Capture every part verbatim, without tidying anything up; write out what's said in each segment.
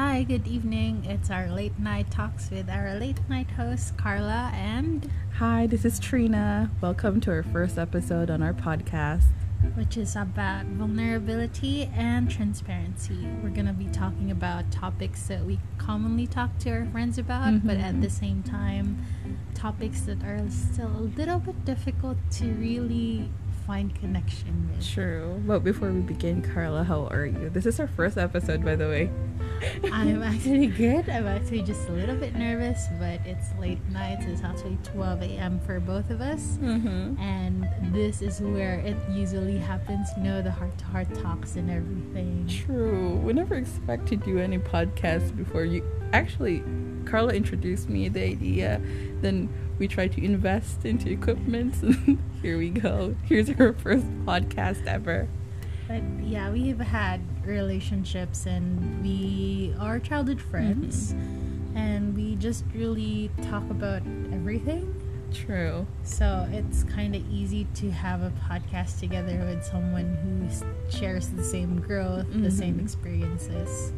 Hi, good evening. It's our late night talks with our late night host, Carla, and... Hi, this is Trina. Welcome to our first episode on our podcast, which is about vulnerability and transparency. We're going to be talking about topics that we commonly talk to our friends about, mm-hmm. but at the same time, topics that are still a little bit difficult to really... find connection with. True. But before we begin, Carla, how are you? This is our first episode, by the way. I'm actually good. I'm actually just a little bit nervous, but it's late night. It's actually twelve a.m. for both of us. Mm-hmm. And this is where it usually happens, you know, the heart-to-heart talks and everything. True. We never expected you any podcasts before. You actually, Carla introduced me the idea. Then we tried to invest into equipment. Here we go. Here's our first podcast ever. But yeah, we've had relationships and we are childhood friends. Mm-hmm. And we just really talk about everything. True. So it's kind of easy to have a podcast together with someone who shares the same growth, mm-hmm. the same experiences.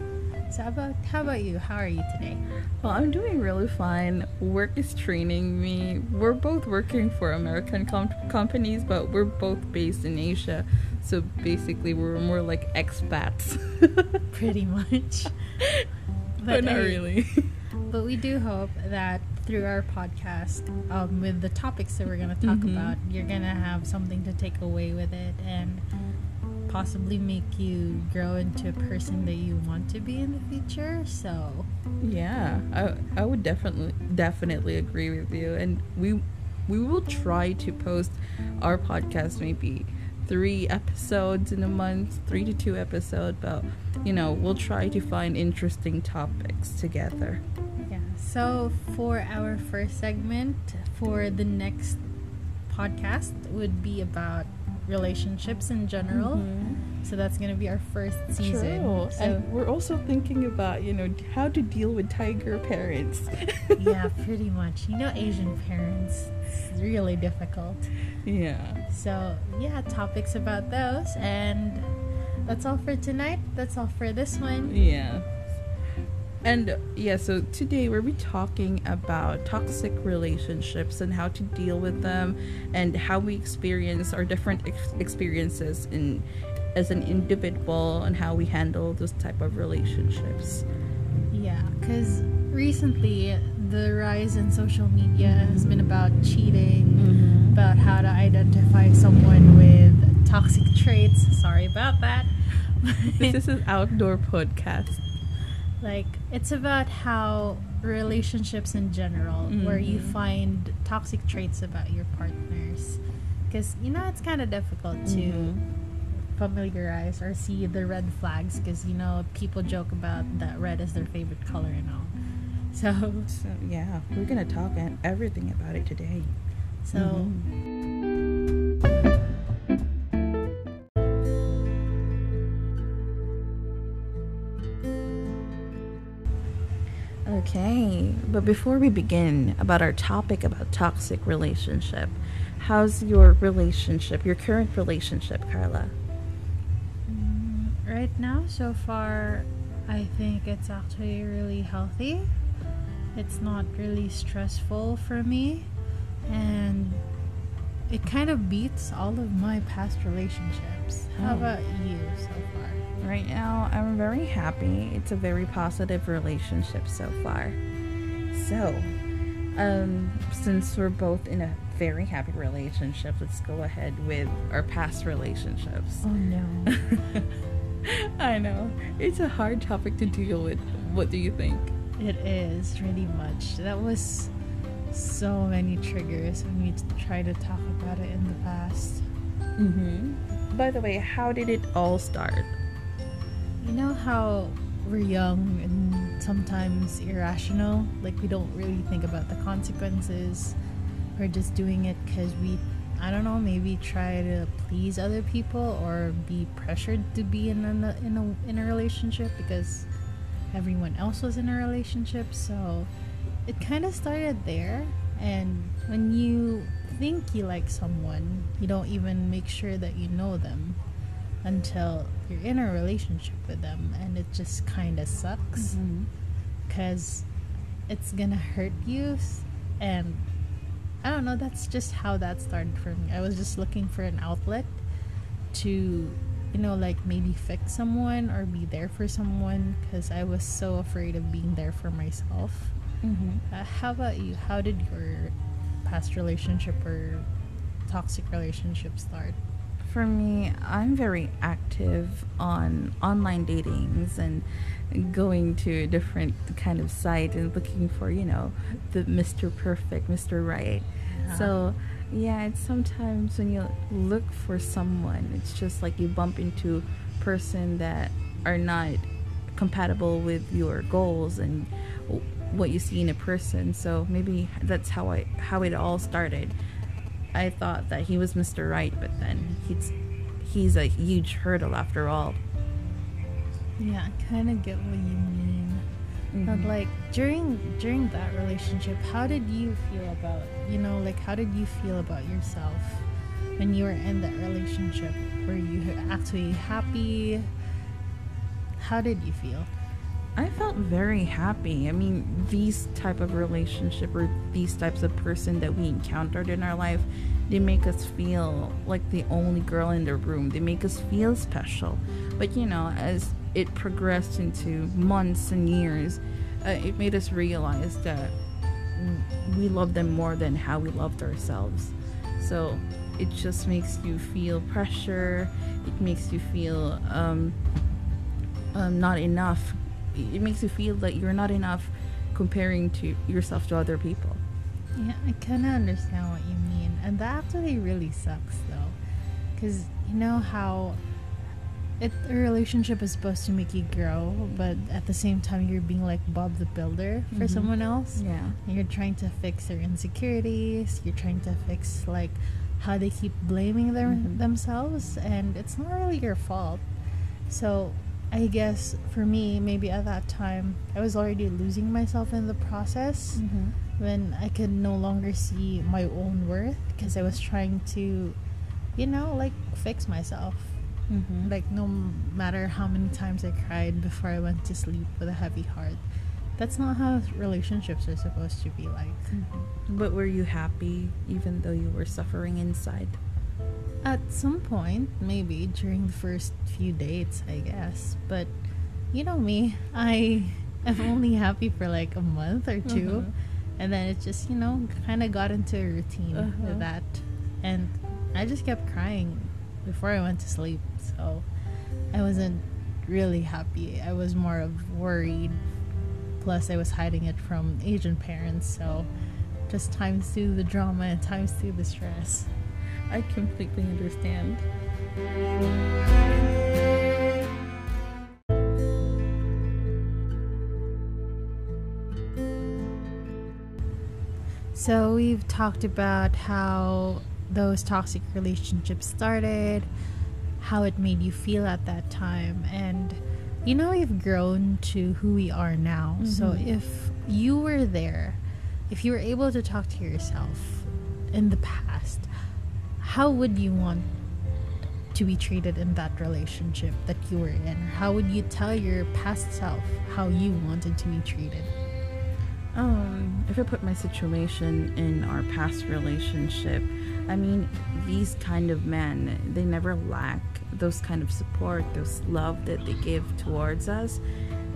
So how about, how about you? How are you today? Well, I'm doing really fine. Work is training me. We're both working for American com- companies, but we're both based in Asia. So basically, we're more like expats. Pretty much. But, but not I, really. But we do hope that through our podcast, um, with the topics that we're going to talk mm-hmm. about, you're going to have something to take away with it and... possibly make you grow into a person that you want to be in the future. So yeah, I I would definitely definitely agree with you, and we we will try to post our podcast maybe three episodes in a month, three to two episodes, but you know, we'll try to find interesting topics together. Yeah. So for our first segment, for the next podcast would be about relationships in general, mm-hmm. so that's going to be our first season. True. So and we're also thinking about, you know, how to deal with tiger parents. Yeah, pretty much. You know, Asian parents, it's really difficult. Yeah. So yeah, topics about those, and that's all for tonight. That's all for this one. Yeah. And yeah, so today we'll be talking about toxic relationships and how to deal with them, and how we experience our different ex- experiences in as an individual, and how we handle those type of relationships. Yeah, because recently the rise in social media has been about cheating, mm-hmm. about how to identify someone with toxic traits. Sorry about that. This is an outdoor podcast. Like, it's about how relationships in general, mm-hmm. where you find toxic traits about your partners. Because, you know, it's kind of difficult mm-hmm. to familiarize or see the red flags. Because, you know, people joke about that red is their favorite color and all. So, so yeah, we're going to talk everything about it today. So... Mm-hmm. Okay, but before we begin about our topic about toxic relationship, how's your relationship, your current relationship, Carla? Mm, right now, so far, I think it's actually really healthy. It's not really stressful for me, and it kind of beats all of my past relationships. How about you so far? Right now, I'm very happy. It's a very positive relationship so far. So, um, since we're both in a very happy relationship, let's go ahead with our past relationships. Oh, no. I know. It's a hard topic to deal with. What do you think? It is, really much. That was so many triggers when we try to talk about it in the past. Mm-hmm. By the way, how did it all start? You know how we're young and sometimes irrational? Like, we don't really think about the consequences. We're just doing it because we, I don't know, maybe try to please other people or be pressured to be in a, in a, in a relationship because everyone else was in a relationship. So it kind of started there. And when you think you like someone, you don't even make sure that you know them. until you're in a relationship with them, and it just kind of sucks because mm-hmm. it's gonna hurt you. And I don't know, that's just how that started for me. I was just looking for an outlet to, you know, like maybe fix someone or be there for someone, because I was so afraid of being there for myself. Mm-hmm. Uh, how about you? How did your past relationship or toxic relationship start? For me, I'm very active on online datings and going to different kind of sites and looking for, you know, the Mister Perfect, Mister Right. Yeah. So, yeah, it's sometimes when you look for someone, it's just like you bump into person that are not compatible with your goals and what you see in a person. So maybe that's how I how it all started. I thought that he was Mister Right, but then he's he's a huge hurdle after all. Yeah, I kind of get what you mean. Mm-hmm. But like during during that relationship, how did you feel about, you know, like how did you feel about yourself when you were in that relationship? Were you actually happy? How did you feel? I felt very happy. I mean, these type of relationship or these types of person that we encountered in our life, they make us feel like the only girl in the room. They make us feel special. But, you know, as it progressed into months and years, uh, it made us realize that we love them more than how we loved ourselves. So it just makes you feel pressure. It makes you feel um, um, not enough. It makes you feel that you're not enough comparing to yourself to other people. Yeah, I kind of understand what you mean. And that actually really sucks, though. Because you know how it, a relationship is supposed to make you grow, but at the same time, you're being like Bob the Builder for mm-hmm. someone else. Yeah. And you're trying to fix their insecurities. You're trying to fix, like, how they keep blaming them mm-hmm. themselves. And it's not really your fault. So I guess for me, maybe at that time, I was already losing myself in the process mm-hmm. when I could no longer see my own worth, because I was trying to, you know, like fix myself. Mm-hmm. Like no matter how many times I cried before I went to sleep with a heavy heart. That's not how relationships are supposed to be like. Mm-hmm. But were you happy even though you were suffering inside? At some point, maybe during the first few dates, I guess. But you know me, I am only happy for like a month or two. Uh-huh. And then it just, you know, kind of got into a routine uh-huh. with that. And I just kept crying before I went to sleep. So I wasn't really happy. I was more of worried. Plus, I was hiding it from Asian parents. So just times through the drama and times through the stress. I completely understand. So we've talked about how those toxic relationships started, how it made you feel at that time, and you know we've grown to who we are now. Mm-hmm. So if you were there, if you were able to talk to yourself in the past, how would you want to be treated in that relationship that you were in? How would you tell your past self how you wanted to be treated? Um, if I put my situation in our past relationship, I mean, these kind of men, they never lack those kind of support, those love that they give towards us.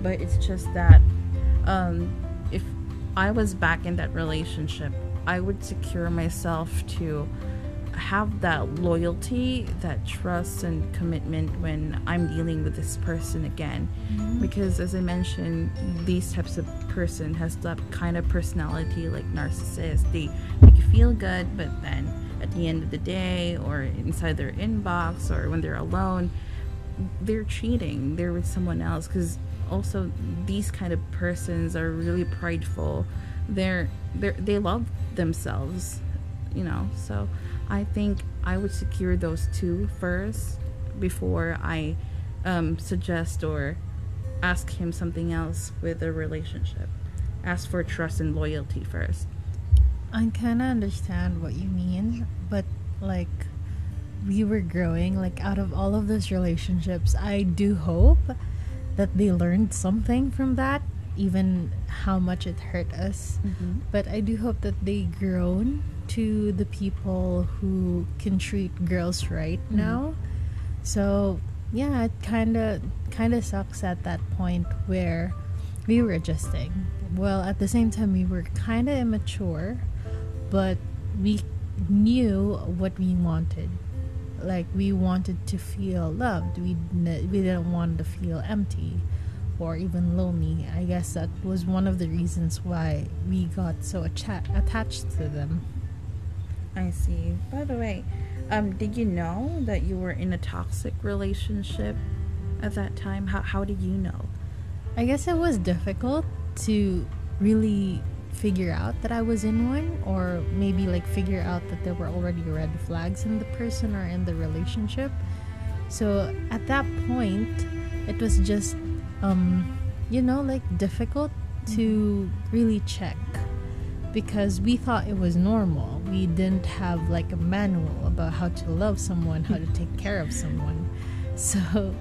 But it's just that um, if I was back in that relationship, I would secure myself to have that loyalty, that trust and commitment when I'm dealing with this person again. Mm-hmm. Because as I mentioned, these types of person has that kind of personality like narcissist. They make you feel good, but then at the end of the day or inside their inbox or when they're alone, they're cheating. They're with someone else. Because also these kind of persons are really prideful. They're, they're they love themselves, you know, so I think I would secure those two first before I um, suggest or ask him something else with a relationship. Ask for trust and loyalty first. I kind of understand what you mean, but like we were growing, like out of all of those relationships, I do hope that they learned something from that, even how much it hurt us. Mm-hmm. But I do hope that they grown to the people who can treat girls right mm-hmm. now. So yeah, it kind of kind of sucks at that point where we were adjusting. Well, at the same time, we were kind of immature, but we knew what we wanted. Like, we wanted to feel loved. We we didn't want to feel empty or even lonely. I guess that was one of the reasons why we got so atta- attached to them. I see. By the way, um, did you know that you were in a toxic relationship at that time? How how did you know? I guess it was difficult to really figure out that I was in one, or maybe like figure out that there were already red flags in the person or in the relationship. So at that point, it was just um you know like difficult to really check, because we thought it was normal. We didn't have like a manual about how to love someone, how to take care of someone. So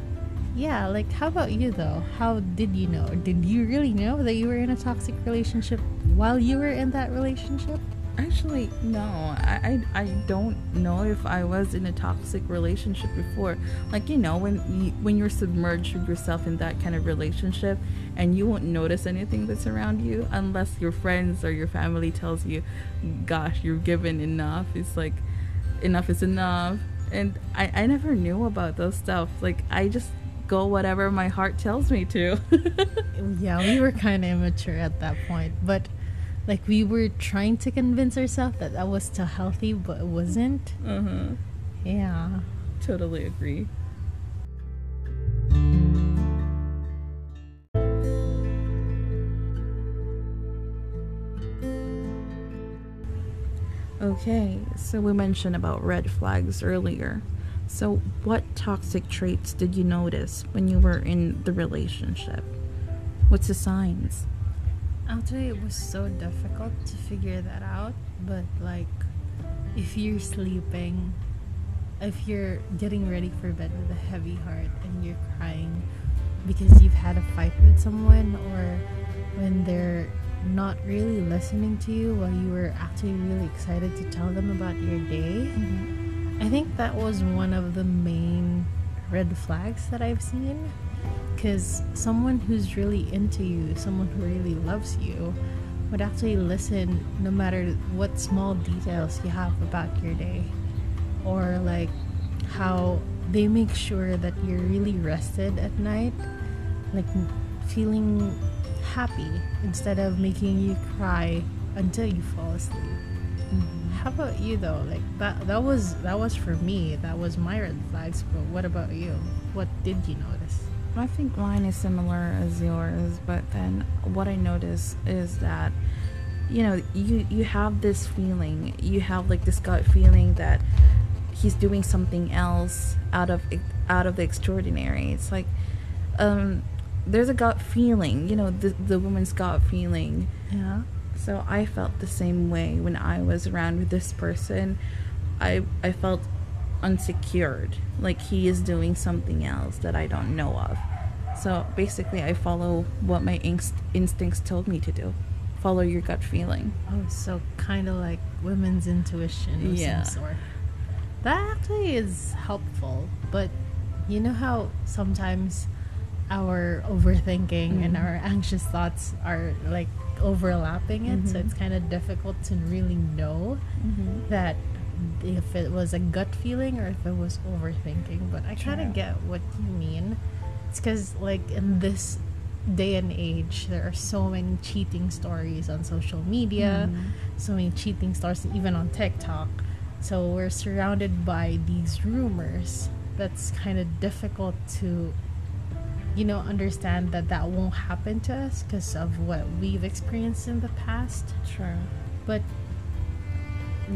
yeah, like how about you though? How did you know? Did you really know that you were in a toxic relationship while you were in that relationship? Actually, no. I, I, I don't know if I was in a toxic relationship before. Like, you know, when, you, when you're submerged yourself in that kind of relationship and you won't notice anything that's around you unless your friends or your family tells you, gosh, you're given enough. It's like, enough is enough. And I, I never knew about those stuff. Like, I just go whatever my heart tells me to. Yeah, we were kind of immature at that point, but like we were trying to convince ourselves that that was still healthy, but it wasn't. Uh-huh. Yeah, totally agree. Okay, so we mentioned about red flags earlier. So what toxic traits did you notice when you were in the relationship? What's the signs? I'll tell you, it was so difficult to figure that out. But like, if you're sleeping, if you're getting ready for bed with a heavy heart and you're crying because you've had a fight with someone, or when they're not really listening to you while you were actually really excited to tell them about your day. Mm-hmm. I think that was one of the main red flags that I've seen, because someone who's really into you, someone who really loves you, would actually listen no matter what small details you have about your day, or like how they make sure that you're really rested at night, like feeling happy instead of making you cry until you fall asleep. Mm-hmm. How about you though? Like that that was that was for me, that was my red flags. But what about you? What did you notice? I think mine is similar as yours, but then what I noticed is that, you know, you you have this feeling, you have like this gut feeling that he's doing something else out of out of the extraordinary. It's like um there's a gut feeling, you know, the the woman's gut feeling. Yeah. So I felt the same way when I was around with this person. I I felt unsecured, like he is doing something else that I don't know of. So basically I follow what my inst- instincts told me to do. Follow your gut feeling. Oh, so kind of like women's intuition of yeah. some sort. That actually is helpful, but you know how sometimes our overthinking mm-hmm. and our anxious thoughts are like overlapping it, mm-hmm. so it's kind of difficult to really know mm-hmm. that if it was a gut feeling or if it was overthinking. But I kind of get what you mean. It's because like in this day and age, there are so many cheating stories on social media, mm-hmm. so many cheating stories even on TikTok. So we're surrounded by these rumors that's kind of difficult to, you know, understand that that won't happen to us because of what we've experienced in the past. Sure. But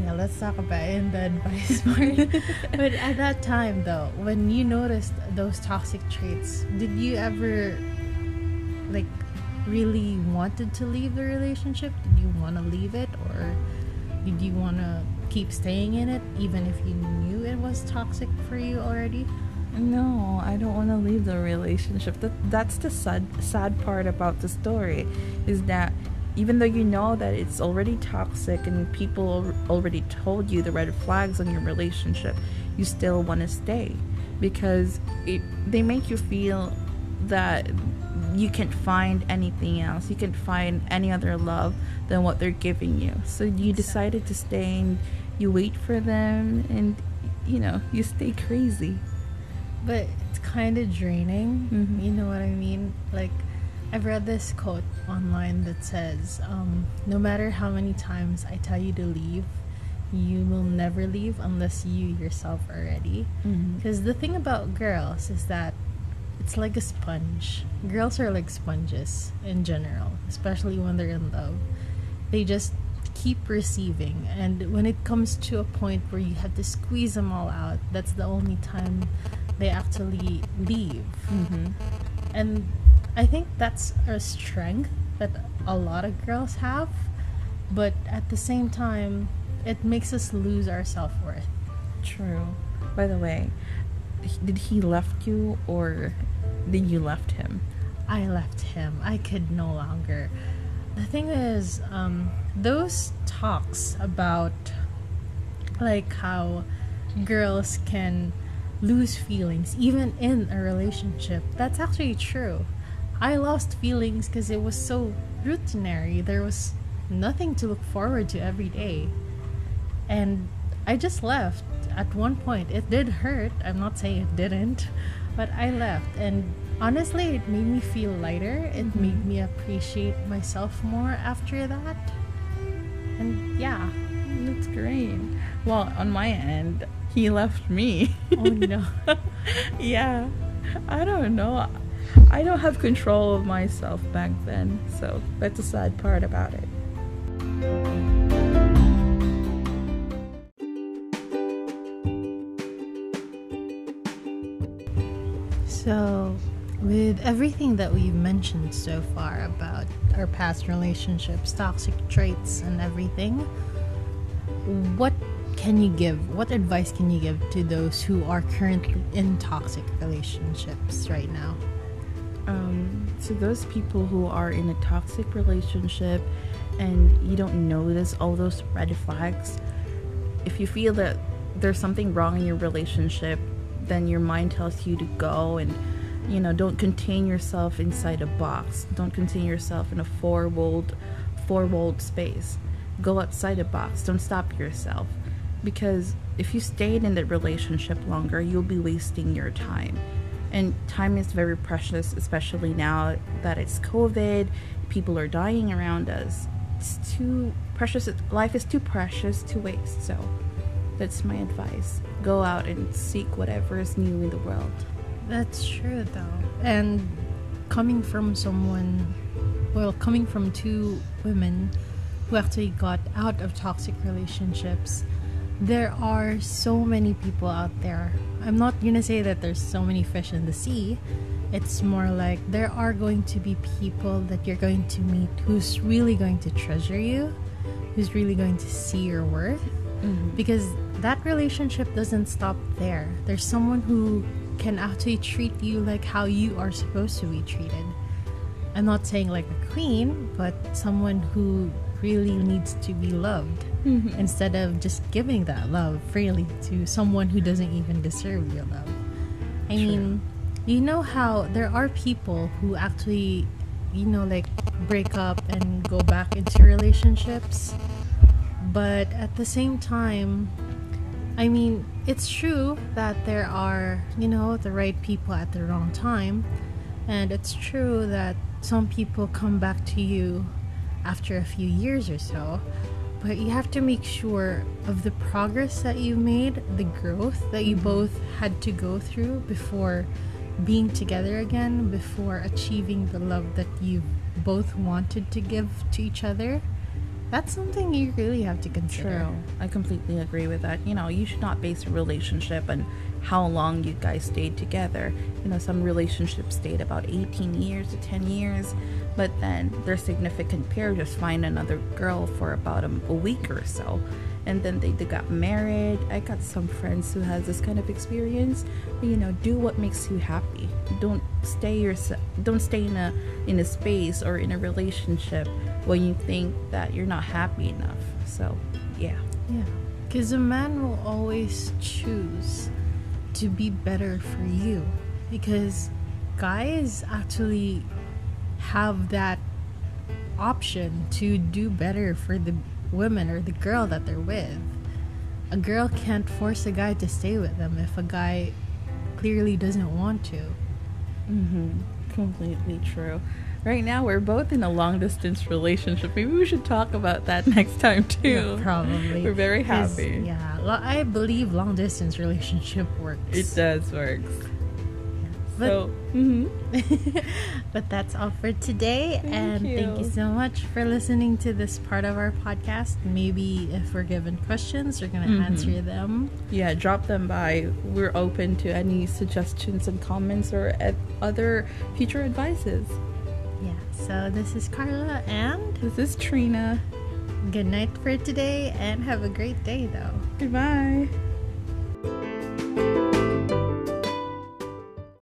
yeah, let's talk about it in the advice part. But at that time though, when you noticed those toxic traits, did you ever like really wanted to leave the relationship? Did you want to leave it, or did you want to keep staying in it even if you knew it was toxic for you already? No, I don't want to leave the relationship. That that's the sad sad part about the story, is that even though you know that it's already toxic and people already told you the red flags on your relationship, you still want to stay because it, they make you feel that you can't find anything else. You can't find any other love than what they're giving you. So you decided to stay and you wait for them and, you know, you stay crazy. But it's kind of draining. Mm-hmm. You know what I mean? Like, I've read this quote online that says, um, no matter how many times I tell you to leave, you will never leave unless you yourself are ready. Because mm-hmm. the thing about girls is that it's like a sponge. Girls are like sponges in general, especially when they're in love. They just keep receiving, and when it comes to a point where you have to squeeze them all out, that's the only time they actually leave. Mm-hmm. And I think that's a strength that a lot of girls have, but at the same time it makes us lose our self-worth. True. By the way, did he left you or did you left him? I left him. I could no longer. The thing is, um, those talks about like how girls can lose feelings even in a relationship, that's actually true. I lost feelings because it was so routinary. There was nothing to look forward to every day. And I just left at one point. It did hurt. I'm not saying it didn't, but I left. And honestly, it made me feel lighter. It mm-hmm. made me appreciate myself more after that. And yeah. That's great. Well, on my end, he left me. Oh, no. Yeah. I don't know. I don't have control of myself back then. So that's the sad part about it. So with everything that we've mentioned so far about our past relationships, toxic traits and everything, what can you give? What advice can you give to those who are currently in toxic relationships right now? Um, to those people who are in a toxic relationship and you don't notice all those red flags, if you feel that there's something wrong in your relationship, then your mind tells you to go and, you know, don't contain yourself inside a box. Don't contain yourself in a four-walled, four-walled space. Go outside a box. Don't stop yourself. Because if you stayed in that relationship longer, you'll be wasting your time. And time is very precious, especially now that it's COVID, people are dying around us. It's too precious. Life is too precious to waste. So that's my advice. Go out and seek whatever is new in the world. That's true, though. And coming from someone, well, coming from two women who actually got out of toxic relationships, there are so many people out there. I'm not gonna say that there's so many fish in the sea. It's more like there are going to be people that you're going to meet who's really going to treasure you, who's really going to see your worth. Mm-hmm. Because that relationship doesn't stop there. There's someone who can actually treat you like how you are supposed to be treated. I'm not saying like a queen, but someone who really needs to be loved. Mm-hmm. Instead of just giving that love freely to someone who doesn't even deserve your love. I True. mean, you know how there are people who actually, you know, like break up and go back into relationships, but at the same time, I mean, it's true that there are, you know, the right people at the wrong time, and it's true that some people come back to you after a few years or so. But you have to make sure of the progress that you made, the growth that you both had to go through before being together again, before achieving the love that you both wanted to give to each other. That's something you really have to consider. True. I completely agree with that. You know, you should not base a relationship on how long you guys stayed together. You know, some relationships stayed about eighteen years to ten years, but then their significant pair just find another girl for about a, a week or so. and then they, they got married. I got some friends who has this kind of experience. But, you know, do what makes you happy. Don't stay yourself. Don't stay in a in a space or in a relationship when you think that you're not happy enough. So, yeah, yeah. Because a man will always choose to be better for you, because guys actually have that option to do better for the women or the girl that they're with. A girl can't force a guy to stay with them if a guy clearly doesn't want to. Mm-hmm. Completely true. Right now we're both in a long distance relationship. Maybe we should talk about that next time too. Yeah, probably. We're very happy. Yeah, well, I believe long distance relationship works. It does work. But, so, mm-hmm. But that's all for today. Thank and you. Thank you so much for listening to this part of our podcast. Maybe if we're given questions, we're going to mm-hmm. answer them. Yeah, drop them by. We're open to any suggestions and comments or ed- other future advices. Yeah, so this is Carla and this is Trina. Good night for today and have a great day, though. Goodbye.